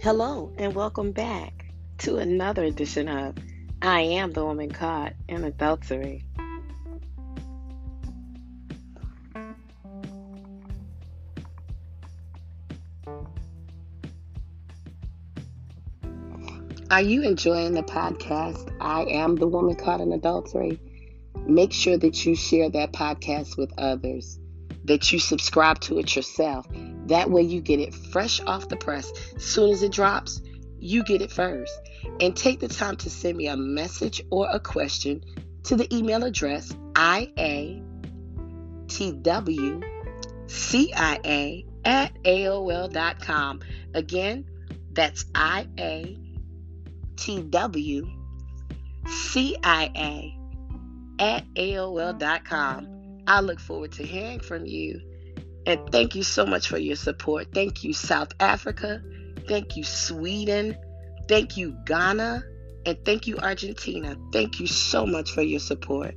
Hello and welcome back to another edition of I Am The Woman Caught in Adultery. Are you enjoying the podcast, I Am The Woman Caught in Adultery? Make sure that you share that podcast with others, that you subscribe to it yourself. That way you get it fresh off the press. As soon as it drops, you get it first. And take the time to send me a message or a question to the email address iatwcia@aol.com. Again, that's iatwcia@aol.com. I look forward to hearing from you. And thank you so much for your support. Thank you, South Africa. Thank you, Sweden. Thank you, Ghana. And thank you, Argentina. Thank you so much for your support.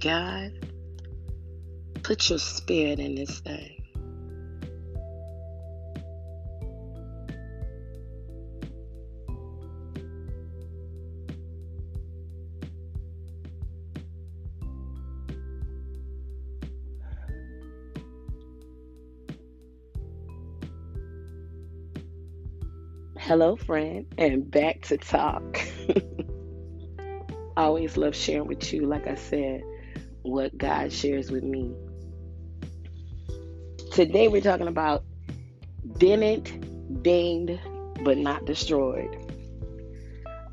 God, put your spirit in this thing. Hello, friend, and back to talk. I always love sharing with you, like I said, what God shares with me. Today we're talking about dented, dinged, but not destroyed.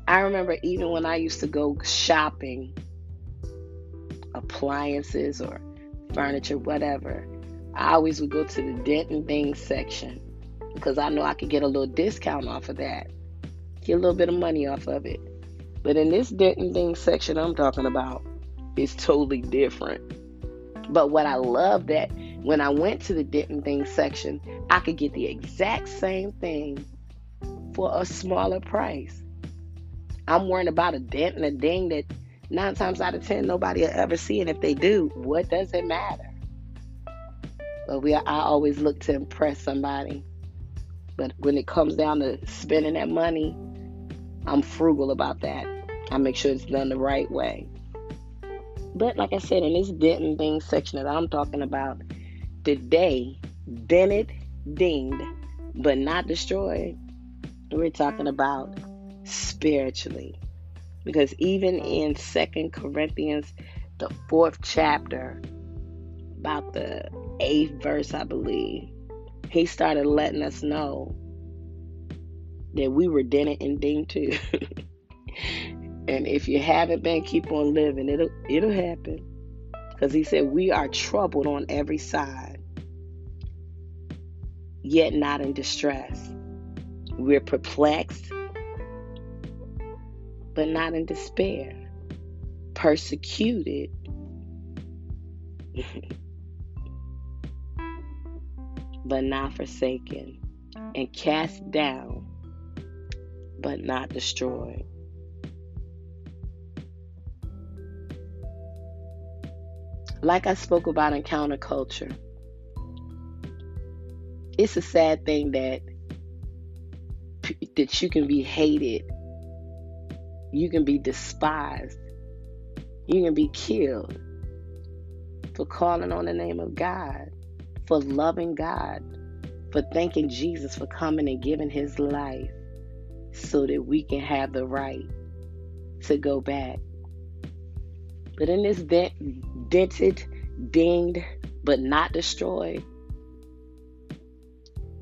I remember even when I used to go shopping, appliances or furniture, whatever, I always would go to the dent and ding section, because I know I could get a little discount off of that, get a little bit of money off of it. But in this dent and ding section I'm talking about, it's totally different. But what I love, that when I went to the dent and ding section, I could get the exact same thing for a smaller price. I'm worrying about a dent and a ding that 9 times out of 10 nobody will ever see, and if they do, what does it matter? But I always look to impress somebody. But when it comes down to spending that money, I'm frugal about that. I make sure it's done the right way. But like I said, in this dent and ding section that I'm talking about today, dented, dinged, but not destroyed, we're talking about spiritually. Because even in 2 Corinthians, the 4th chapter, about the 8th verse, I believe, he started letting us know that we were dented and dinged too. And if you haven't been, keep on living. It'll happen. Because he said, we are troubled on every side, yet not in distress. We're perplexed, but not in despair. Persecuted. But not forsaken, and cast down, but not destroyed. Like I spoke about in counterculture, it's a sad thing that you can be hated, you can be despised, you can be killed for calling on the name of God, for loving God, for thanking Jesus for coming and giving his life so that we can have the right to go back. But in this dented, dinged, but not destroyed,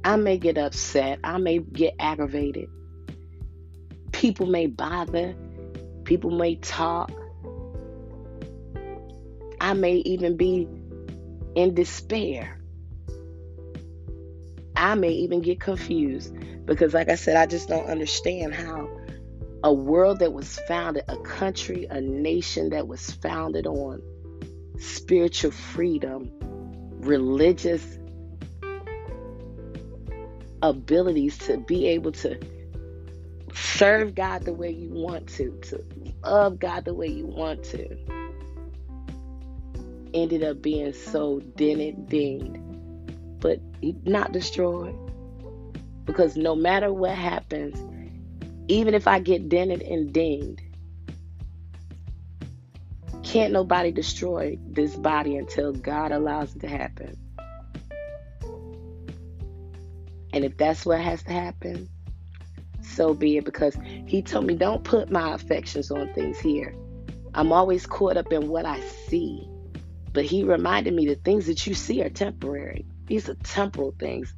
I may get upset. I may get aggravated. People may bother. People may talk. I may even be in despair. I may even get confused, because like I said, I just don't understand how a world that was founded, a country, a nation that was founded on spiritual freedom, religious abilities to be able to serve God the way you want to love God the way you want to, ended up being so dinged, but not destroyed. Because no matter what happens, even if I get dented and dinged, can't nobody destroy this body until God allows it to happen. And if that's what has to happen, so be it. Because he told me, don't put my affections on things here. I'm always caught up in what I see. But he reminded me the things that you see are temporary. These are temporal things.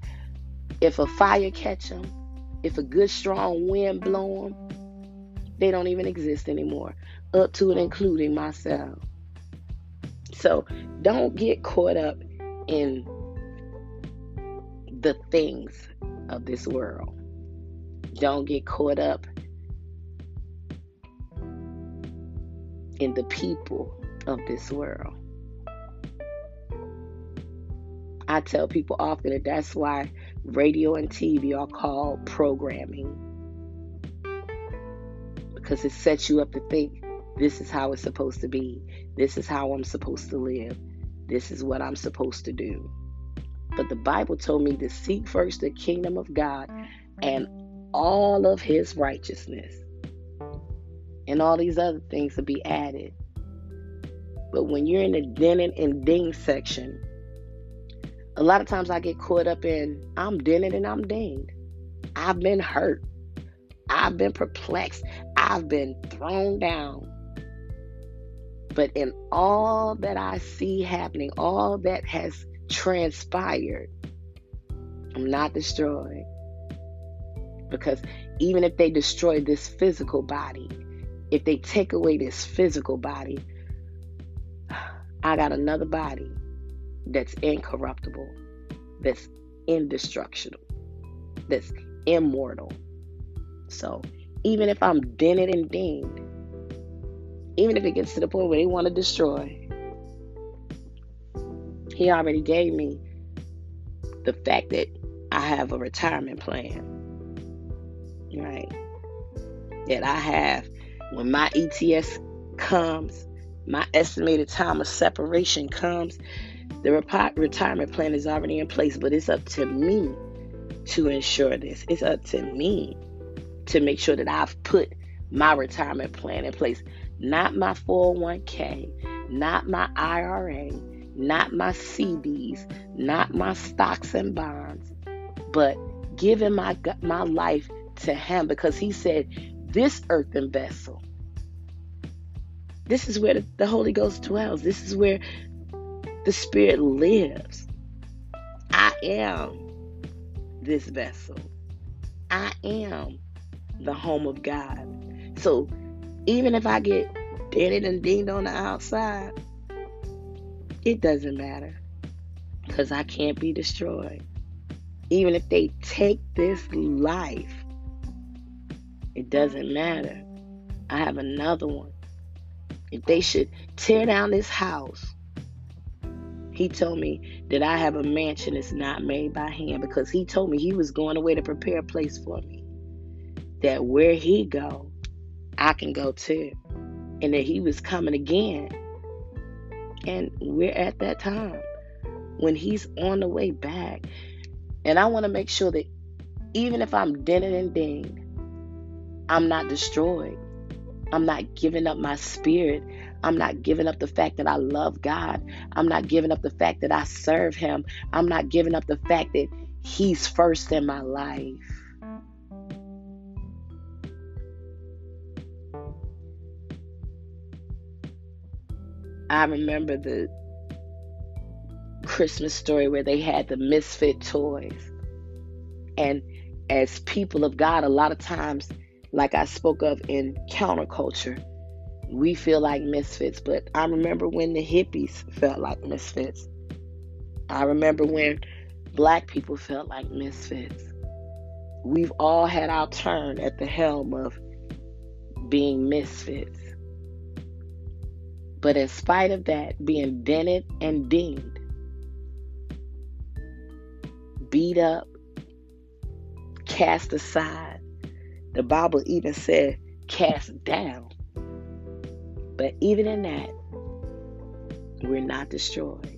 If a fire catch them, if a good strong wind blow them, they don't even exist anymore, up to and including myself. So don't get caught up in the things of this world. Don't get caught up in the people of this world. I tell people often that that's why radio and TV are called programming, because it sets you up to think this is how it's supposed to be. This is how I'm supposed to live. This is what I'm supposed to do. But the Bible told me to seek first the kingdom of God and all of his righteousness, and all these other things will be added. But when you're in the dented and dinged section, a lot of times I get caught up in, I'm dented and I'm dinged. I've been hurt. I've been perplexed. I've been thrown down. But in all that I see happening, all that has transpired, I'm not destroyed. Because even if they destroy this physical body, if they take away this physical body, I got another body that's incorruptible, that's indestructible, that's immortal. So even if I'm dented and dinged, even if it gets to the point where they want to destroy, he already gave me the fact that I have a retirement plan, right? That I have, when my ETS comes, my estimated time of separation comes, the retirement plan is already in place, but it's up to me to ensure this. It's up to me to make sure that I've put my retirement plan in place. Not my 401k, not my IRA, not my CDs, not my stocks and bonds, but giving my life to him, because he said, this earthen vessel, this is where the Holy Ghost dwells. This is where the Spirit lives. I am this vessel. I am the home of God. So even if I get dented and dinged on the outside, it doesn't matter, because I can't be destroyed. Even if they take this life, it doesn't matter. I have another one. If they should tear down this house, he told me that I have a mansion that's not made by hand, because he told me he was going away to prepare a place for me, that where he go, I can go too, and that he was coming again. And we're at that time when he's on the way back. And I want to make sure that even if I'm dented and dinged, I'm not destroyed. I'm not giving up my spirit. I'm not giving up the fact that I love God. I'm not giving up the fact that I serve him. I'm not giving up the fact that he's first in my life. I remember the Christmas story where they had the misfit toys. And as people of God, a lot of times, like I spoke of in counterculture, we feel like misfits, but I remember when the hippies felt like misfits. I remember when black people felt like misfits. We've all had our turn at the helm of being misfits. But in spite of that, being dented and dinged, beat up, cast aside, the Bible even said cast down. But even in that, We're not destroyed.